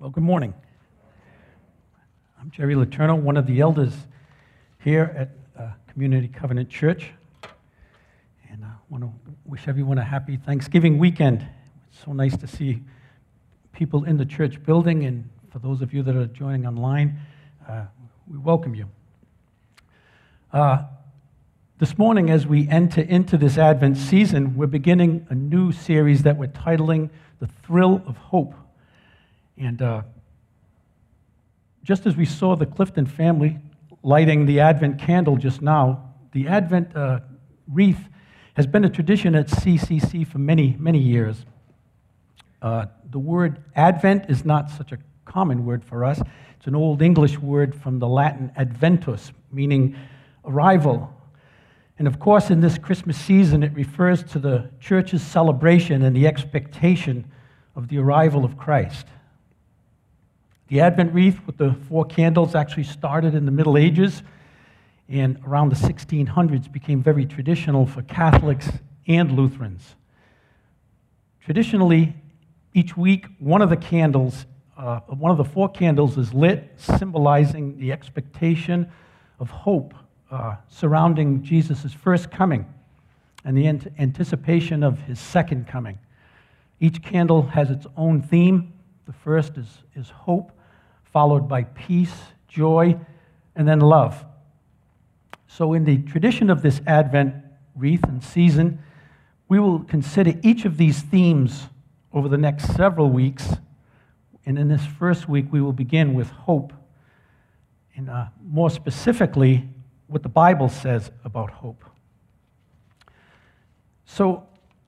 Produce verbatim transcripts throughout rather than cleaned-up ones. Well, good morning. I'm Jerry Letourneau, one of the elders here at uh, Community Covenant Church. And I want to wish everyone a happy Thanksgiving weekend. It's so nice to see people in the church building, and for those of you that are joining online, uh, we welcome you. Uh, this morning, as we enter into this Advent season, we're beginning a new series that we're titling The Thrill of Hope. And uh, just as we saw the Clifton family lighting the Advent candle just now, the Advent uh, wreath has been a tradition at C C C for many, many years. Uh, the word Advent is not such a common word for us. It's an Old English word from the Latin adventus, meaning arrival. And of course, in this Christmas season, it refers to the church's celebration and the expectation of the arrival of Christ. The Advent wreath with the four candles actually started in the Middle Ages and around the sixteen hundreds became very traditional for Catholics and Lutherans. Traditionally, each week, one of the candles, uh, one of the four candles is lit, symbolizing the expectation of hope uh, surrounding Jesus' first coming and the ant- anticipation of his second coming. Each candle has its own theme. The first is, is hope, followed by peace, joy, and then love. So in the tradition of this Advent wreath and season, we will consider each of these themes over the next several weeks. And in this first week, we will begin with hope, and uh, more specifically, what the Bible says about hope. So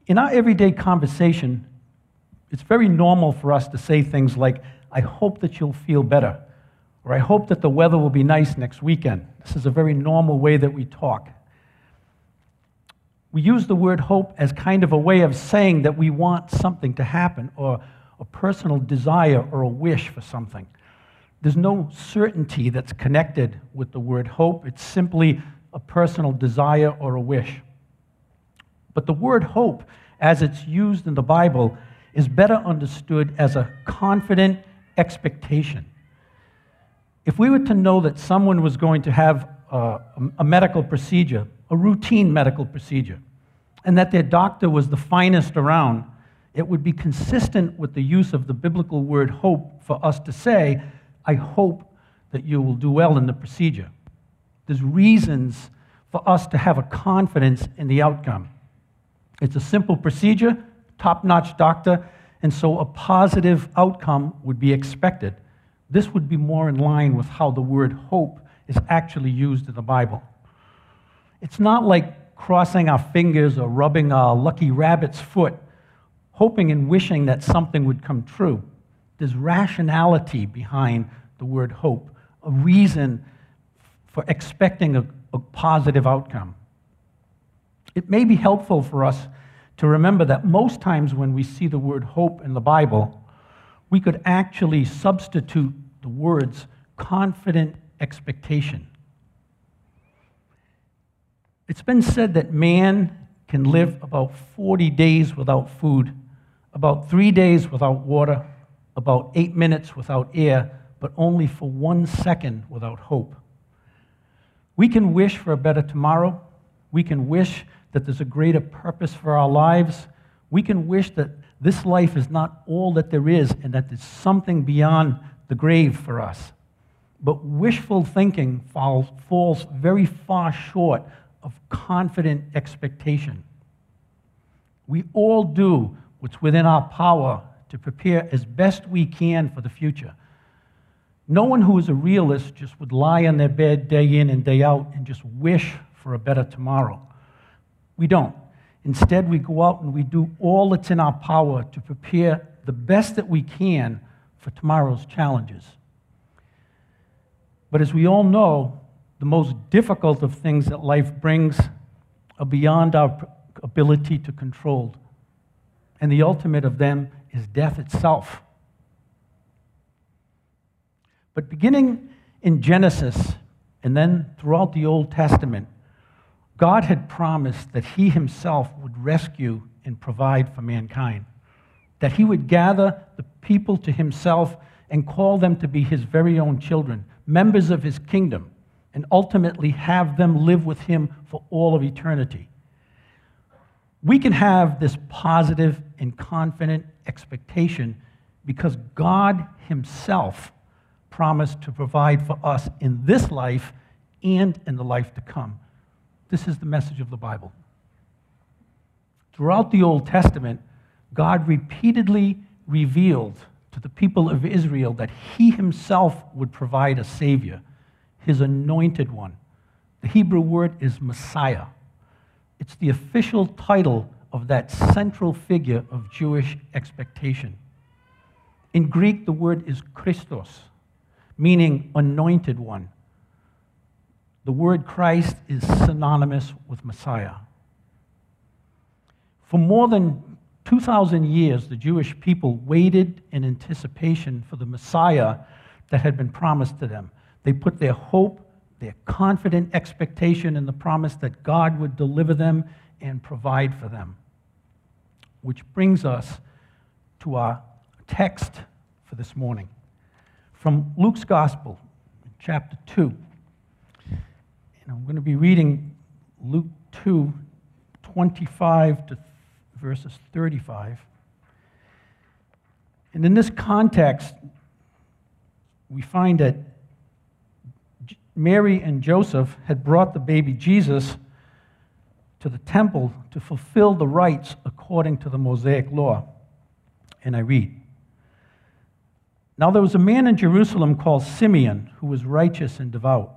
in our everyday conversation, it's very normal for us to say things like, I hope that you'll feel better, or I hope that the weather will be nice next weekend. This is a very normal way that we talk. We use the word hope as kind of a way of saying that we want something to happen, or a personal desire or a wish for something. There's no certainty that's connected with the word hope. It's simply a personal desire or a wish. But the word hope, as it's used in the Bible, is better understood as a confident expectation. If we were to know that someone was going to have a, a medical procedure, a routine medical procedure, and that their doctor was the finest around, it would be consistent with the use of the biblical word hope for us to say, I hope that you will do well in the procedure. There's reasons for us to have a confidence in the outcome. It's a simple procedure, top-notch doctor, and so a positive outcome would be expected. This would be more in line with how the word hope is actually used in the Bible. It's not like crossing our fingers or rubbing our lucky rabbit's foot, hoping and wishing that something would come true. There's rationality behind the word hope, a reason for expecting a, a positive outcome. It may be helpful for us to remember that most times when we see the word hope in the Bible, we could actually substitute the words confident expectation. It's been said that man can live about forty days without food, about three days without water, about eight minutes without air, but only for one second without hope. We can wish for a better tomorrow. We can wish that there's a greater purpose for our lives. We can wish that this life is not all that there is and that there's something beyond the grave for us. But wishful thinking falls, falls very far short of confident expectation. We all do what's within our power to prepare as best we can for the future. No one who is a realist just would lie on their bed day in and day out and just wish for a better tomorrow. We don't. Instead, we go out and we do all that's in our power to prepare the best that we can for tomorrow's challenges. But as we all know, the most difficult of things that life brings are beyond our ability to control. And the ultimate of them is death itself. But beginning in Genesis and then throughout the Old Testament, God had promised that he himself would rescue and provide for mankind, that he would gather the people to himself and call them to be his very own children, members of his kingdom, and ultimately have them live with him for all of eternity. We can have this positive and confident expectation because God himself promised to provide for us in this life and in the life to come. This is the message of the Bible. Throughout the Old Testament, God repeatedly revealed to the people of Israel that he himself would provide a Savior, his anointed one. The Hebrew word is Messiah. It's the official title of that central figure of Jewish expectation. In Greek, the word is Christos, meaning anointed one. The word Christ is synonymous with Messiah. For more than two thousand years, the Jewish people waited in anticipation for the Messiah that had been promised to them. They put their hope, their confident expectation in the promise that God would deliver them and provide for them. Which brings us to our text for this morning. From Luke's Gospel, chapter two. And I'm going to be reading Luke two, twenty-five to verses thirty-five. And in this context, we find that Mary and Joseph had brought the baby Jesus to the temple to fulfill the rites according to the Mosaic law. And I read, "Now there was a man in Jerusalem called Simeon, who was righteous and devout.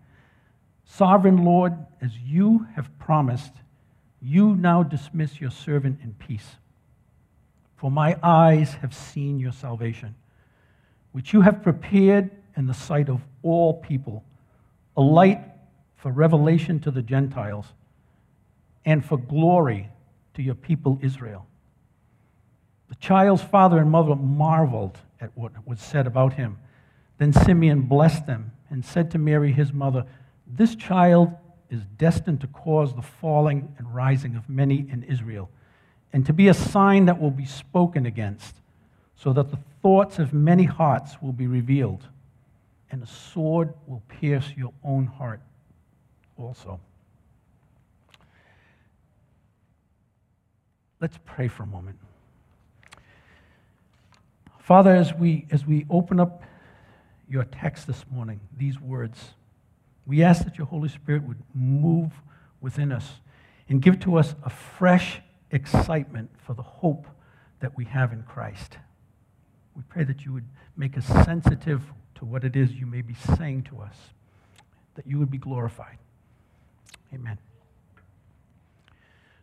'Sovereign Lord, as you have promised, you now dismiss your servant in peace. For my eyes have seen your salvation, which you have prepared in the sight of all people, a light for revelation to the Gentiles, and for glory to your people Israel.' The child's father and mother marveled at what was said about him. Then Simeon blessed them and said to Mary, his mother, 'This child is destined to cause the falling and rising of many in Israel, and to be a sign that will be spoken against, so that the thoughts of many hearts will be revealed, and a sword will pierce your own heart also.'" Let's pray for a moment. Father, as we, as we open up your text this morning, these words, we ask that your Holy Spirit would move within us and give to us a fresh excitement for the hope that we have in Christ. We pray that you would make us sensitive to what it is you may be saying to us, that you would be glorified. Amen.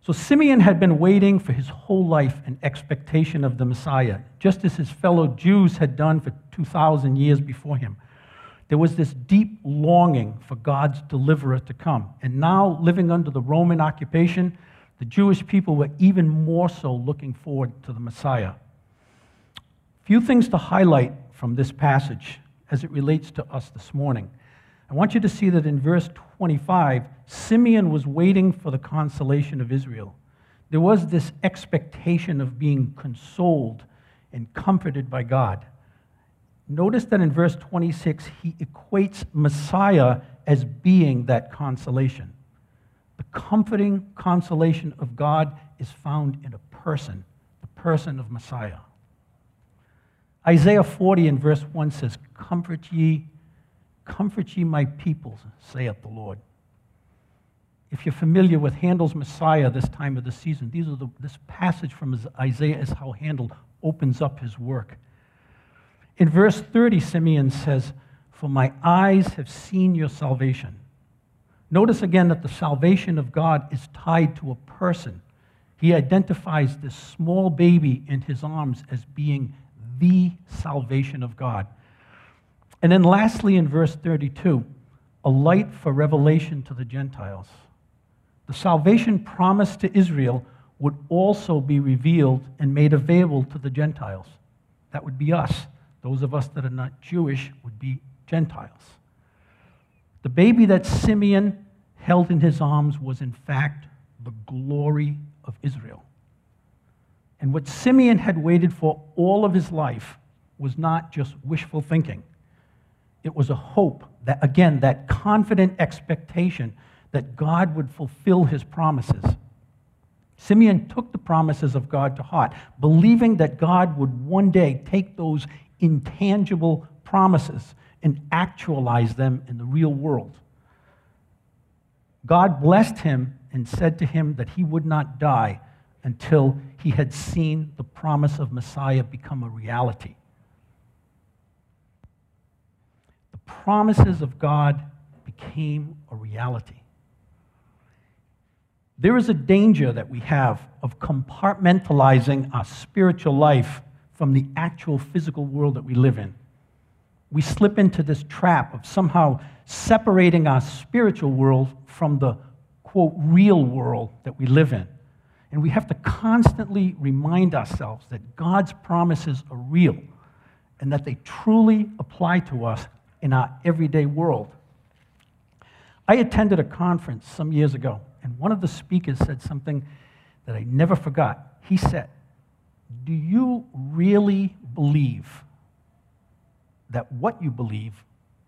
So Simeon had been waiting for his whole life in expectation of the Messiah, just as his fellow Jews had done for two thousand years before him. There was this deep longing for God's deliverer to come. And now, living under the Roman occupation, the Jewish people were even more so looking forward to the Messiah. Few things to highlight from this passage as it relates to us this morning. I want you to see that in verse twenty-five, Simeon was waiting for the consolation of Israel. There was this expectation of being consoled and comforted by God. Notice that in verse twenty-six, he equates Messiah as being that consolation. The comforting consolation of God is found in a person, the person of Messiah. Isaiah forty and verse one says, "Comfort ye, comfort ye my people, saith the Lord." If you're familiar with Handel's Messiah this time of the season, these are the, this passage from Isaiah is how Handel opens up his work. In verse thirty, Simeon says, "For my eyes have seen your salvation." Notice again that the salvation of God is tied to a person. He identifies this small baby in his arms as being the salvation of God. And then lastly, in verse thirty-two, a light for revelation to the Gentiles. The salvation promised to Israel would also be revealed and made available to the Gentiles. That would be us. Those of us that are not Jewish would be Gentiles. The baby that Simeon held in his arms was, in fact, the glory of Israel. And what Simeon had waited for all of his life was not just wishful thinking. It was a hope, that, again, that confident expectation that God would fulfill his promises. Simeon took the promises of God to heart, believing that God would one day take those intangible promises and actualize them in the real world. God blessed him and said to him that he would not die until he had seen the promise of Messiah become a reality. The promises of God became a reality. There is a danger that we have of compartmentalizing our spiritual life from the actual physical world that we live in. We slip into this trap of somehow separating our spiritual world from the, quote, real world that we live in. And we have to constantly remind ourselves that God's promises are real and that they truly apply to us in our everyday world. I attended a conference some years ago, and one of the speakers said something that I never forgot. He said, "Do you really believe that what you believe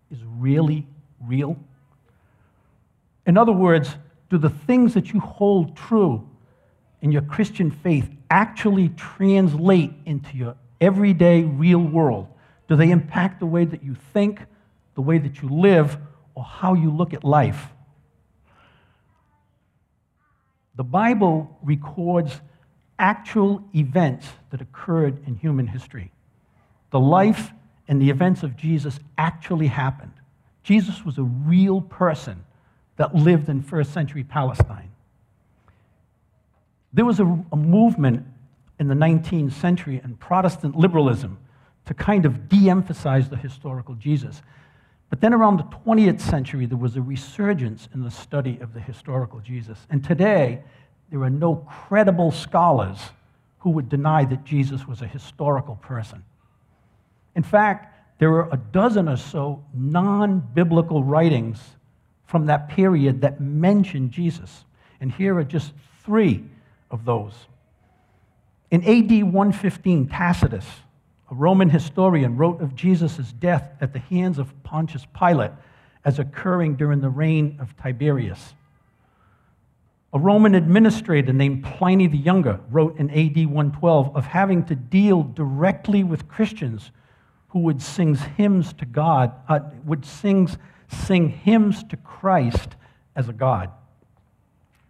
is really real?" In other words, do the things that you hold true in your Christian faith actually translate into your everyday real world? Do they impact the way that you think, the way that you live, or how you look at life? The Bible records actual events that occurred in human history. The life and the events of Jesus actually happened. Jesus was a real person that lived in first century Palestine. There was a, a movement in the nineteenth century in Protestant liberalism to kind of de-emphasize the historical Jesus. But then around the twentieth century, there was a resurgence in the study of the historical Jesus. And today, there are no credible scholars who would deny that Jesus was a historical person. In fact, there are a dozen or so non-biblical writings from that period that mention Jesus. And here are just three of those. In A D one fifteen, Tacitus, a Roman historian, wrote of Jesus' death at the hands of Pontius Pilate as occurring during the reign of Tiberius. A Roman administrator named Pliny the Younger wrote in A D one twelve of having to deal directly with Christians who would sing hymns to God, uh, would sing, sing hymns to Christ as a god.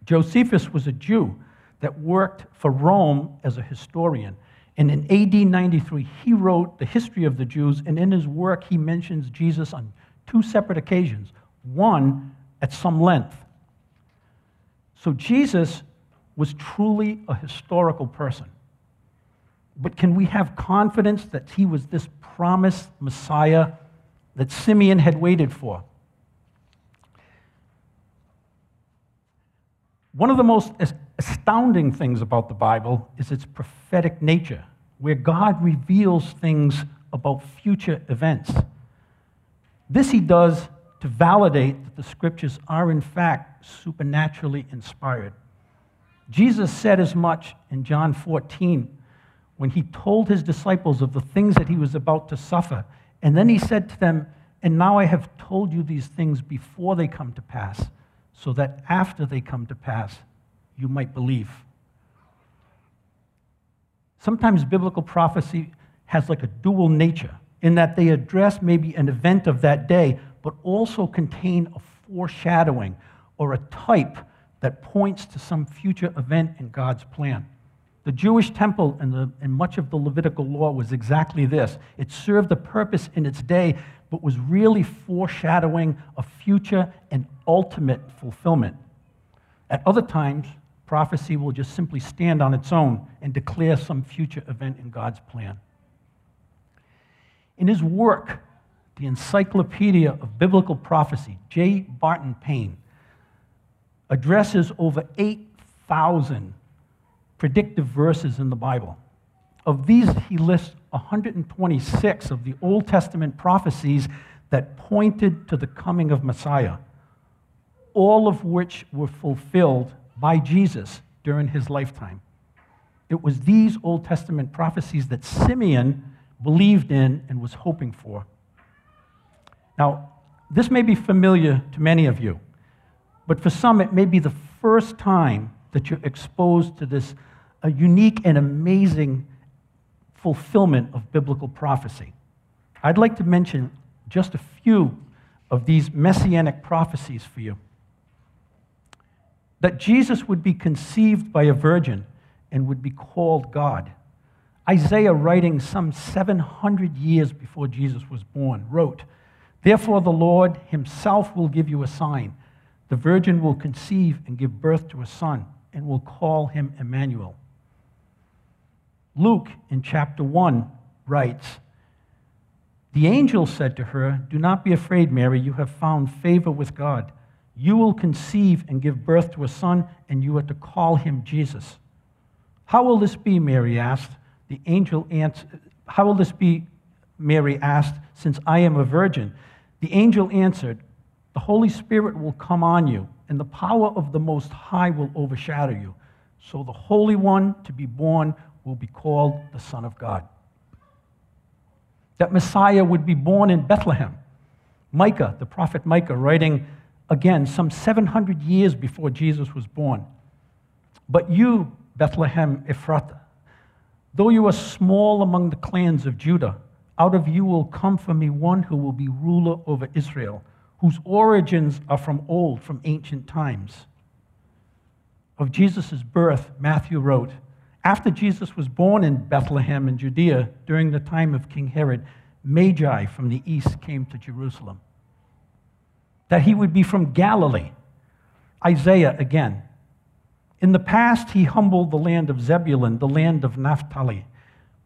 Josephus was a Jew that worked for Rome as a historian. And in A D ninety-three, he wrote the history of the Jews, and in his work, he mentions Jesus on two separate occasions, one at some length. So Jesus was truly a historical person. But can we have confidence that he was this promised Messiah that Simeon had waited for? One of the most astounding things about the Bible is its prophetic nature, where God reveals things about future events. This he does to validate that the scriptures are, in fact, supernaturally inspired. Jesus said as much in John fourteen when he told his disciples of the things that he was about to suffer. And then he said to them, "And now I have told you these things before they come to pass, so that after they come to pass, you might believe." Sometimes biblical prophecy has like a dual nature in that they address maybe an event of that day, but also contain a foreshadowing or a type that points to some future event in God's plan. The Jewish temple and, the, and much of the Levitical law was exactly this. It served a purpose in its day, but was really foreshadowing a future and ultimate fulfillment. At other times, prophecy will just simply stand on its own and declare some future event in God's plan. In his work, The Encyclopedia of Biblical Prophecy, J. Barton Payne, addresses over eight thousand predictive verses in the Bible. Of these, he lists one hundred twenty-six of the Old Testament prophecies that pointed to the coming of Messiah, all of which were fulfilled by Jesus during his lifetime. It was these Old Testament prophecies that Simeon believed in and was hoping for. Now, this may be familiar to many of you, but for some it may be the first time that you're exposed to this a unique and amazing fulfillment of biblical prophecy. I'd like to mention just a few of these messianic prophecies for you. That Jesus would be conceived by a virgin and would be called God. Isaiah, writing some seven hundred years before Jesus was born, wrote, "Therefore the Lord himself will give you a sign. The virgin will conceive and give birth to a son, and will call him Emmanuel." Luke, in chapter one, writes, "The angel said to her, 'Do not be afraid, Mary, you have found favor with God. You will conceive and give birth to a son, and you are to call him Jesus.' 'How will this be?' Mary asked. The angel answered, 'How will this be?' Mary asked, 'since I am a virgin.' The angel answered, 'The Holy Spirit will come on you, and the power of the Most High will overshadow you. So the Holy One to be born will be called the Son of God.'" That Messiah would be born in Bethlehem. Micah, the prophet Micah, writing again some seven hundred years before Jesus was born, "But you, Bethlehem Ephrathah, though you are small among the clans of Judah, out of you will come for me one who will be ruler over Israel, whose origins are from old, from ancient times." Of Jesus' birth, Matthew wrote, "After Jesus was born in Bethlehem in Judea, during the time of King Herod, Magi from the east came to Jerusalem." That he would be from Galilee. Isaiah again, "In the past he humbled the land of Zebulun, the land of Naphtali.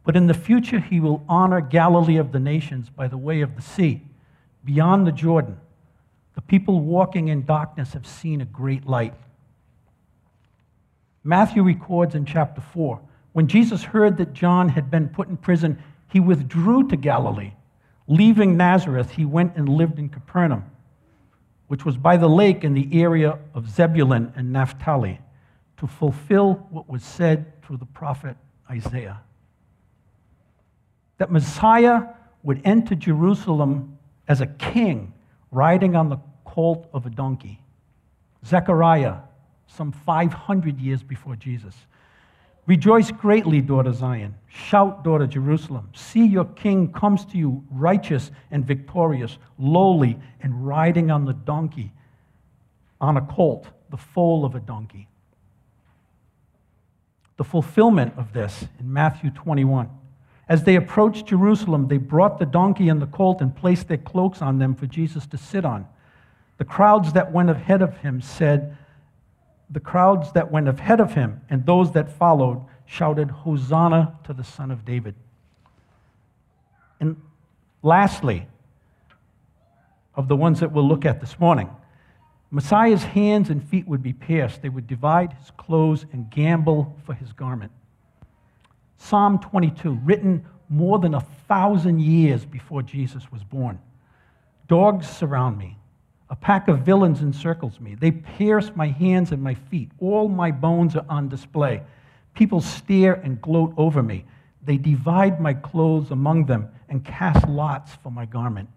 But in the future he will honor Galilee of the nations by the way of the sea, beyond the Jordan. The people walking in darkness have seen a great light." Matthew records in chapter four, when Jesus heard that John had been put in prison, he withdrew to Galilee. Leaving Nazareth, he went and lived in Capernaum, which was by the lake in the area of Zebulun and Naphtali, to fulfill what was said through the prophet Isaiah. That Messiah would enter Jerusalem as a king riding on the colt of a donkey. Zechariah, some five hundred years before Jesus. "Rejoice greatly, daughter Zion. Shout, daughter Jerusalem. See, your king comes to you, righteous and victorious, lowly and riding on the donkey, on a colt, the foal of a donkey." The fulfillment of this in Matthew twenty-one. "As they approached Jerusalem, they brought the donkey and the colt and placed their cloaks on them for Jesus to sit on. The crowds that went ahead of him said, the crowds that went ahead of him and those that followed shouted, 'Hosanna to the Son of David.'" And lastly, of the ones that we'll look at this morning, Messiah's hands and feet would be pierced. They would divide his clothes and gamble for his garment. Psalm twenty-two, written more than a thousand years before Jesus was born. "Dogs surround me. A pack of villains encircles me. They pierce my hands and my feet. All my bones are on display. People stare and gloat over me. They divide my clothes among them and cast lots for my garment."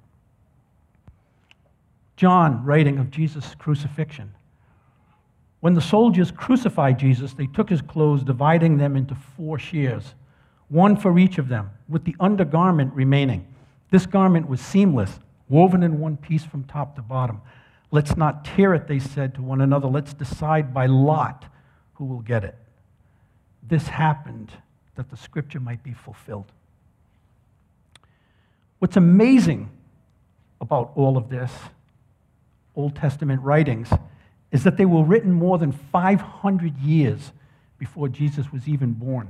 John, writing of Jesus' crucifixion, "When the soldiers crucified Jesus, they took his clothes, dividing them into four shares, one for each of them, with the undergarment remaining. This garment was seamless, woven in one piece from top to bottom. 'Let's not tear it,' they said to one another. 'Let's decide by lot who will get it.' This happened that the scripture might be fulfilled." What's amazing about all of this, Old Testament writings, is that they were written more than five hundred years before Jesus was even born.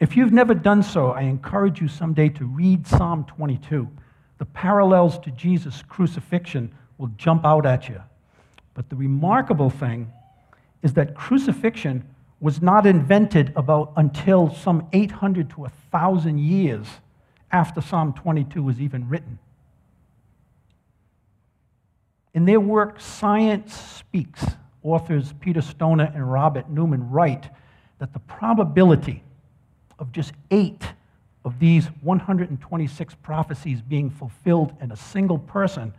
If you've never done so, I encourage you someday to read Psalm twenty-two, the parallels to Jesus' crucifixion will jump out at you. But the remarkable thing is that crucifixion was not invented about until some eight hundred to one thousand years after Psalm twenty-two was even written. In their work, Science Speaks, authors Peter Stoner and Robert Newman write that the probability of just eight of these one hundred twenty-six prophecies being fulfilled in a single person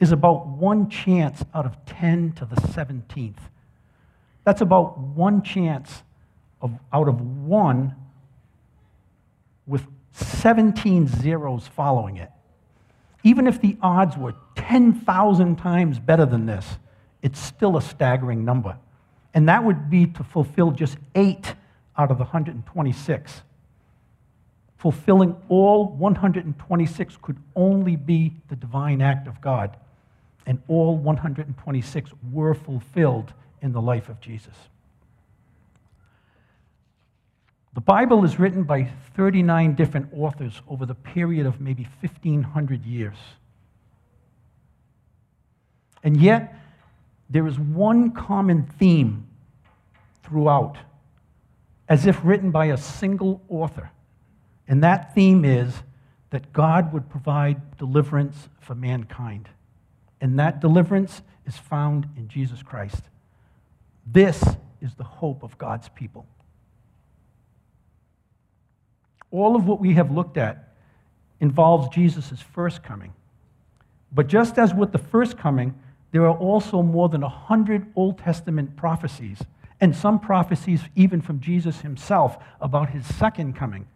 is about one chance out of ten to the seventeenth. That's about one chance of, out of one with seventeen zeros following it. Even if the odds were ten thousand times better than this, it's still a staggering number. And that would be to fulfill just eight out of the one hundred twenty-six. Fulfilling all one hundred twenty-six could only be the divine act of God. And all one hundred twenty-six were fulfilled in the life of Jesus. The Bible is written by thirty-nine different authors over the period of maybe fifteen hundred years. And yet, there is one common theme throughout, as if written by a single author. And that theme is that God would provide deliverance for mankind. And that deliverance is found in Jesus Christ. This is the hope of God's people. All of what we have looked at involves Jesus' first coming. But just as with the first coming, there are also more than one hundred Old Testament prophecies, and some prophecies even from Jesus himself about his second coming,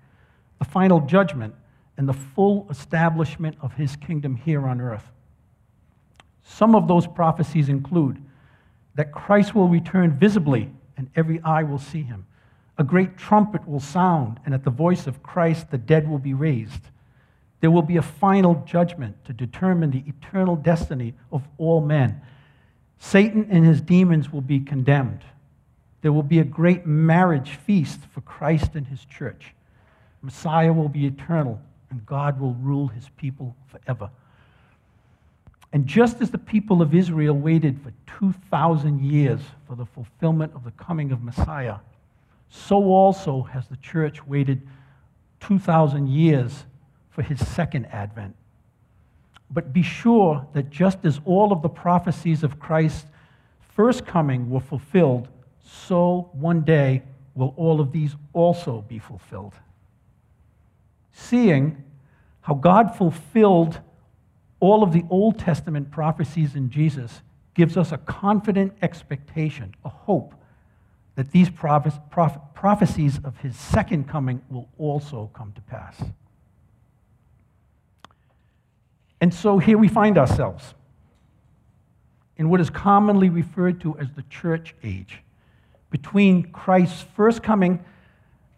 the final judgment, and the full establishment of his kingdom here on earth. Some of those prophecies include that Christ will return visibly, and every eye will see him. A great trumpet will sound, and at the voice of Christ, the dead will be raised. There will be a final judgment to determine the eternal destiny of all men. Satan and his demons will be condemned. There will be a great marriage feast for Christ and his church. Messiah will be eternal, and God will rule his people forever. And just as the people of Israel waited for two thousand years for the fulfillment of the coming of Messiah, so also has the church waited two thousand years for his second advent. But be sure that just as all of the prophecies of Christ's first coming were fulfilled, so one day will all of these also be fulfilled. Seeing how God fulfilled all of the Old Testament prophecies in Jesus gives us a confident expectation, a hope, that these prophe- prophe- prophecies of his second coming will also come to pass. And so here we find ourselves in what is commonly referred to as the church age, between Christ's first coming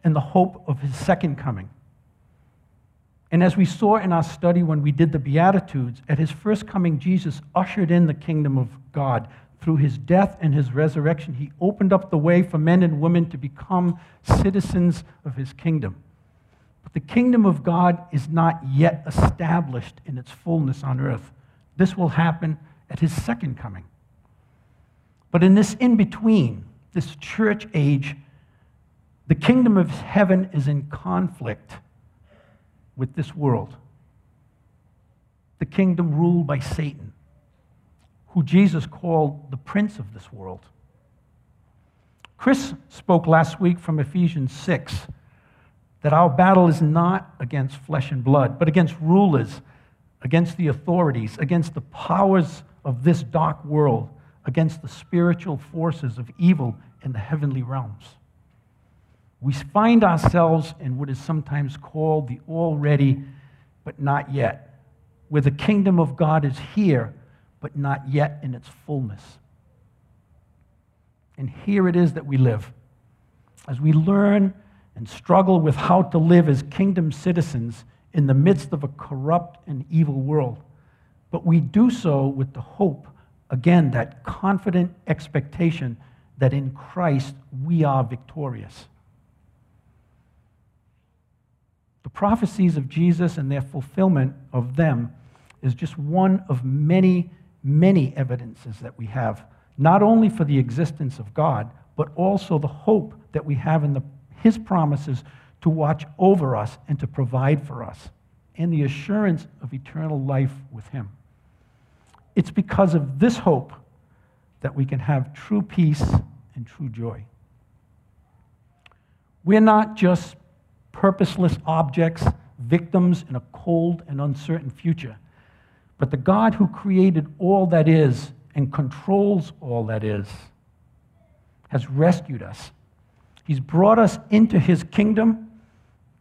and the hope of his second coming. And as we saw in our study when we did the Beatitudes, at his first coming, Jesus ushered in the kingdom of God. Through his death and his resurrection, he opened up the way for men and women to become citizens of his kingdom. But the kingdom of God is not yet established in its fullness on earth. This will happen at his second coming. But in this in-between, this church age, the kingdom of heaven is in conflict with this world, the kingdom ruled by Satan, who Jesus called the prince of this world. Chris spoke last week from Ephesians six that our battle is not against flesh and blood, but against rulers, against the authorities, against the powers of this dark world, against the spiritual forces of evil in the heavenly realms. We find ourselves in what is sometimes called the already, but not yet, where the kingdom of God is here, but not yet in its fullness. And here it is that we live. As we learn and struggle with how to live as kingdom citizens in the midst of a corrupt and evil world, but we do so with the hope, again, that confident expectation that in Christ we are victorious. The prophecies of Jesus and their fulfillment of them is just one of many, many evidences that we have, not only for the existence of God, but also the hope that we have in the, his promises to watch over us and to provide for us, and the assurance of eternal life with him. It's because of this hope that we can have true peace and true joy. We're not just purposeless objects, victims in a cold and uncertain future, but the God who created all that is and controls all that is has rescued us. He's brought us into his kingdom,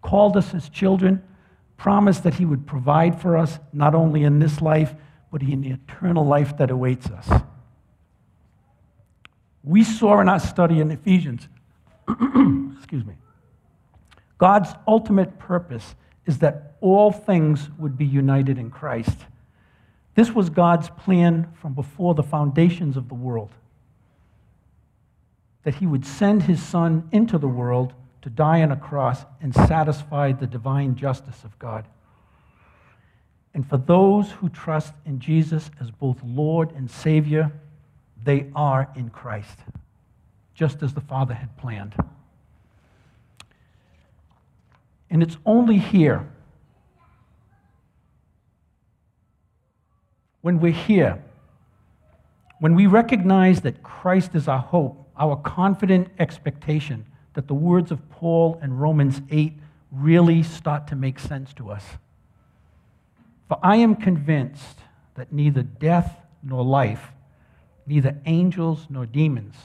called us his children, promised that he would provide for us not only in this life, but in the eternal life that awaits us. We saw in our study in Ephesians, excuse me, God's ultimate purpose is that all things would be united in Christ. This was God's plan from before the foundations of the world, that he would send his son into the world to die on a cross and satisfy the divine justice of God. And for those who trust in Jesus as both Lord and Savior, they are in Christ, just as the Father had planned. And it's only here, when we're here, when we recognize that Christ is our hope, our confident expectation, that the words of Paul in Romans eight really start to make sense to us. For I am convinced that neither death nor life, neither angels nor demons,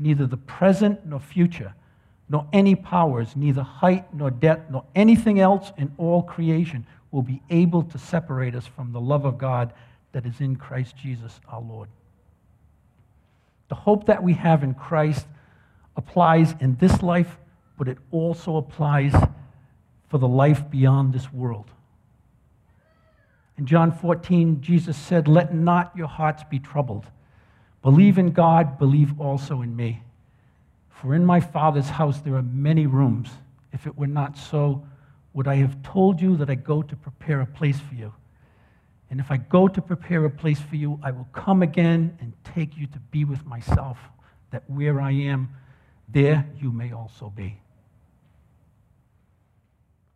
neither the present nor future, nor any powers, neither height nor depth, nor anything else in all creation will be able to separate us from the love of God that is in Christ Jesus our Lord. The hope that we have in Christ applies in this life, but it also applies for the life beyond this world. In John fourteen, Jesus said, "Let not your hearts be troubled. Believe in God, believe also in me. For in my Father's house there are many rooms. If it were not so, would I have told you that I go to prepare a place for you? And if I go to prepare a place for you, I will come again and take you to be with myself, that where I am, there you may also be."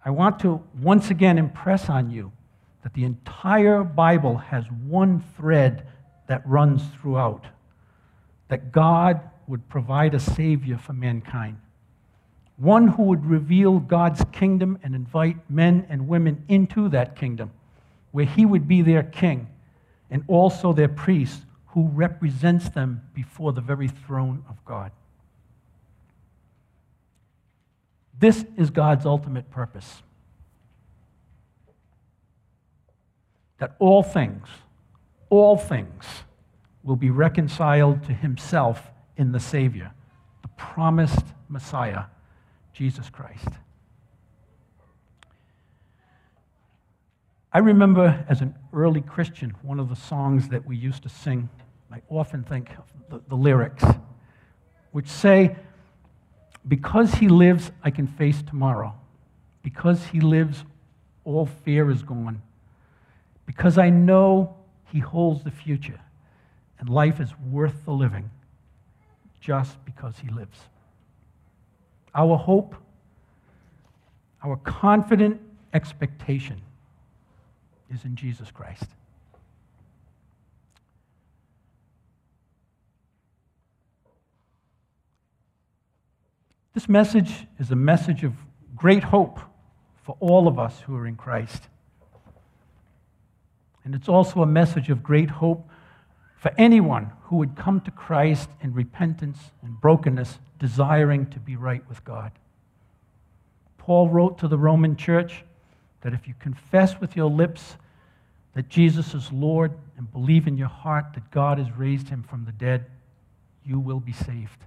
I want to once again impress on you that the entire Bible has one thread that runs throughout, that God would provide a Savior for mankind, one who would reveal God's kingdom and invite men and women into that kingdom, where he would be their king and also their priest who represents them before the very throne of God. This is God's ultimate purpose, that all things, all things will be reconciled to himself in the Savior, the promised Messiah, Jesus Christ. I remember as an early Christian, one of the songs that we used to sing, I often think of the, the lyrics, which say, "Because he lives, I can face tomorrow. Because he lives, all fear is gone. Because I know he holds the future, and life is worth the living just because he lives." Our hope, our confident expectation is in Jesus Christ. This message is a message of great hope for all of us who are in Christ. And it's also a message of great hope for anyone who would come to Christ in repentance and brokenness, desiring to be right with God. Paul wrote to the Roman church that if you confess with your lips that Jesus is Lord and believe in your heart that God has raised him from the dead, you will be saved.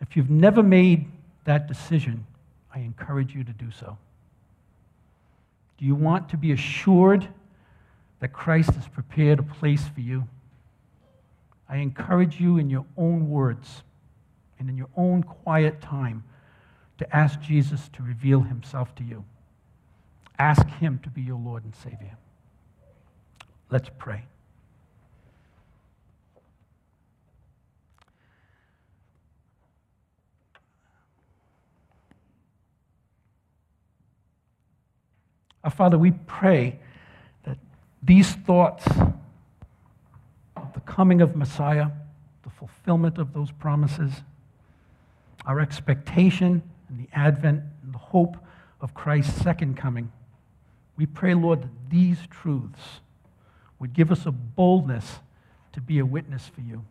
If you've never made that decision, I encourage you to do so. Do you want to be assured that Christ has prepared a place for you? I encourage you in your own words and in your own quiet time to ask Jesus to reveal himself to you. Ask him to be your Lord and Savior. Let's pray. Our Father, we pray that these thoughts of the coming of Messiah, the fulfillment of those promises, our expectation and the advent and the hope of Christ's second coming, we pray, Lord, that these truths would give us a boldness to be a witness for you,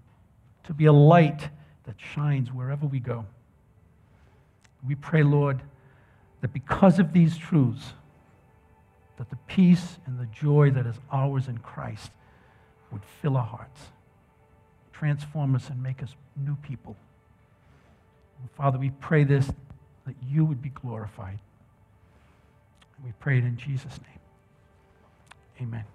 to be a light that shines wherever we go. We pray, Lord, that because of these truths, that the peace and the joy that is ours in Christ would fill our hearts, transform us, and make us new people. And Father, we pray this, that you would be glorified. And we pray it in Jesus' name. Amen.